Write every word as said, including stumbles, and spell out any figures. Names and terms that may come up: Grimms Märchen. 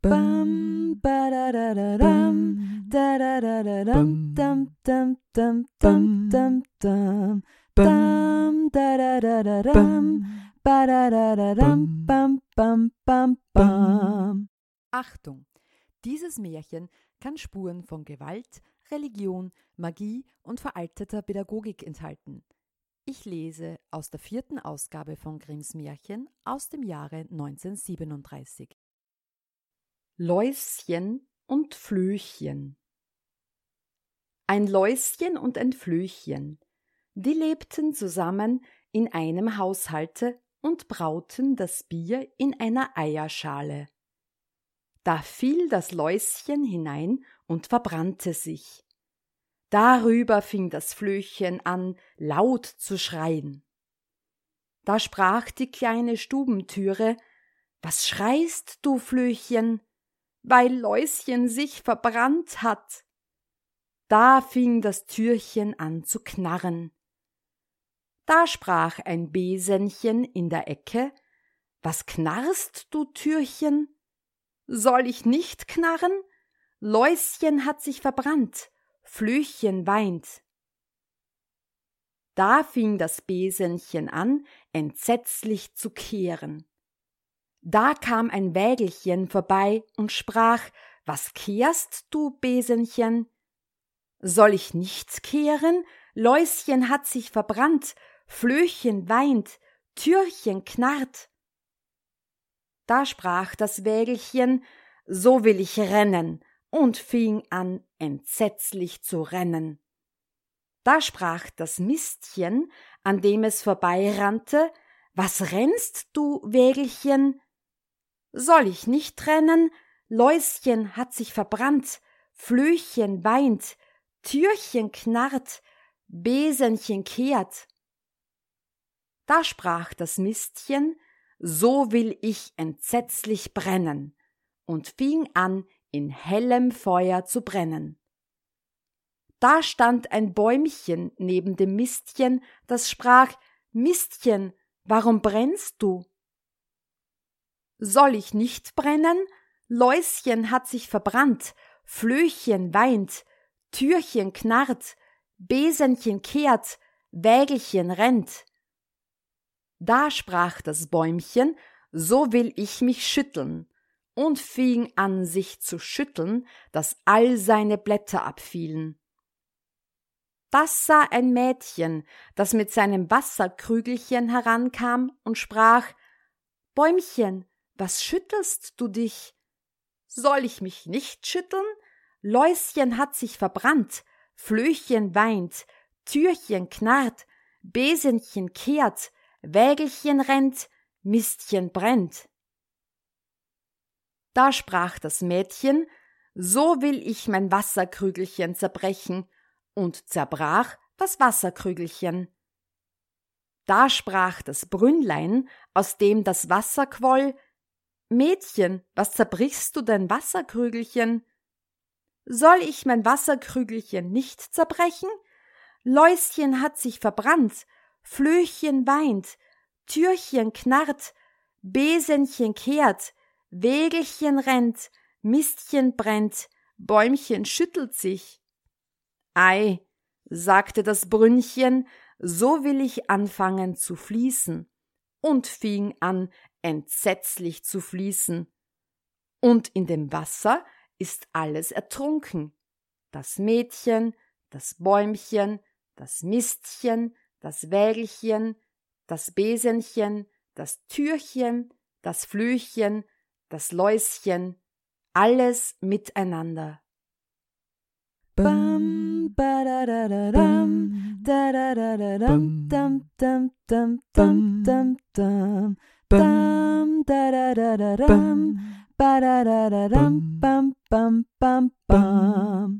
Bam, ba da da da dam, da da da da dam, dam dam dam dam dam dam, dam da da da da dam, ba da da da dam, bam bam bam bam. Achtung! Dieses Märchen kann Spuren von Gewalt, Religion, Magie und veralteter Pädagogik enthalten. Ich lese aus der vierten Ausgabe von Grimms Märchen aus dem Jahre neunzehnhundertsiebenunddreißig. Läuschen und Flöchen. Ein Läuschen und ein Flöchen, die lebten zusammen in einem Haushalte und brauten das Bier in einer Eierschale. Da fiel das Läuschen hinein und verbrannte sich. Darüber fing das Flöchen an, laut zu schreien. Da sprach die kleine Stubentüre: »Was schreist du, Flöchen?« »Weil Läuschen sich verbrannt hat.« Da fing das Türchen an zu knarren. Da sprach ein Besenchen in der Ecke: »Was knarrst du, Türchen?« »Soll ich nicht knarren? Läuschen hat sich verbrannt. Flöchen weint.« Da fing das Besenchen an, entsetzlich zu kehren. Da kam ein Wägelchen vorbei und sprach: »Was kehrst du, Besenchen?« »Soll ich nicht kehren? Läuschen hat sich verbrannt, Flöchen weint, Türchen knarrt.« Da sprach das Wägelchen: »So will ich rennen«, und fing an, entsetzlich zu rennen. Da sprach das Mistchen, an dem es vorbeirannte: »Was rennst du, Wägelchen?« »Soll ich nicht rennen? Läuschen hat sich verbrannt, Flöchen weint, Türchen knarrt, Besenchen kehrt.« Da sprach das Mistchen: »So will ich entsetzlich brennen«, und fing an, in hellem Feuer zu brennen. Da stand ein Bäumchen neben dem Mistchen, das sprach: »Mistchen, warum brennst du?« »Soll ich nicht brennen? Läuschen hat sich verbrannt, Flöchen weint, Türchen knarrt, Besenchen kehrt, Wägelchen rennt.« Da sprach das Bäumchen: »So will ich mich schütteln«, und fing an, sich zu schütteln, dass all seine Blätter abfielen. Das sah ein Mädchen, das mit seinem Wasserkrügelchen herankam und sprach: »Bäumchen, was schüttelst du dich?« »Soll ich mich nicht schütteln? Läuschen hat sich verbrannt, Flöchen weint, Türchen knarrt, Besenchen kehrt, Wägelchen rennt, Mistchen brennt.« Da sprach das Mädchen: »So will ich mein Wasserkrügelchen zerbrechen«, und zerbrach das Wasserkrügelchen. Da sprach das Brünnlein, aus dem das Wasser quoll: »Mädchen, was zerbrichst du dein Wasserkrügelchen?« »Soll ich mein Wasserkrügelchen nicht zerbrechen? Läuschen hat sich verbrannt, Flöchen weint, Türchen knarrt, Besenchen kehrt, Wägelchen rennt, Mistchen brennt, Bäumchen schüttelt sich.« »Ei«, sagte das Brünnchen, »so will ich anfangen zu fließen«, und fing an, entsetzlich zu fließen. Und in dem Wasser ist alles ertrunken: das Mädchen, das Bäumchen, das Mistchen, das Wägelchen, das Besenchen, das Türchen, das Flöchen, das Läuschen, alles miteinander. Bam, ba da da da dam, da da da da dam, dam dam dam dam dam dam, dam da da da da dam, ba da da da dam, bam bam bam bam.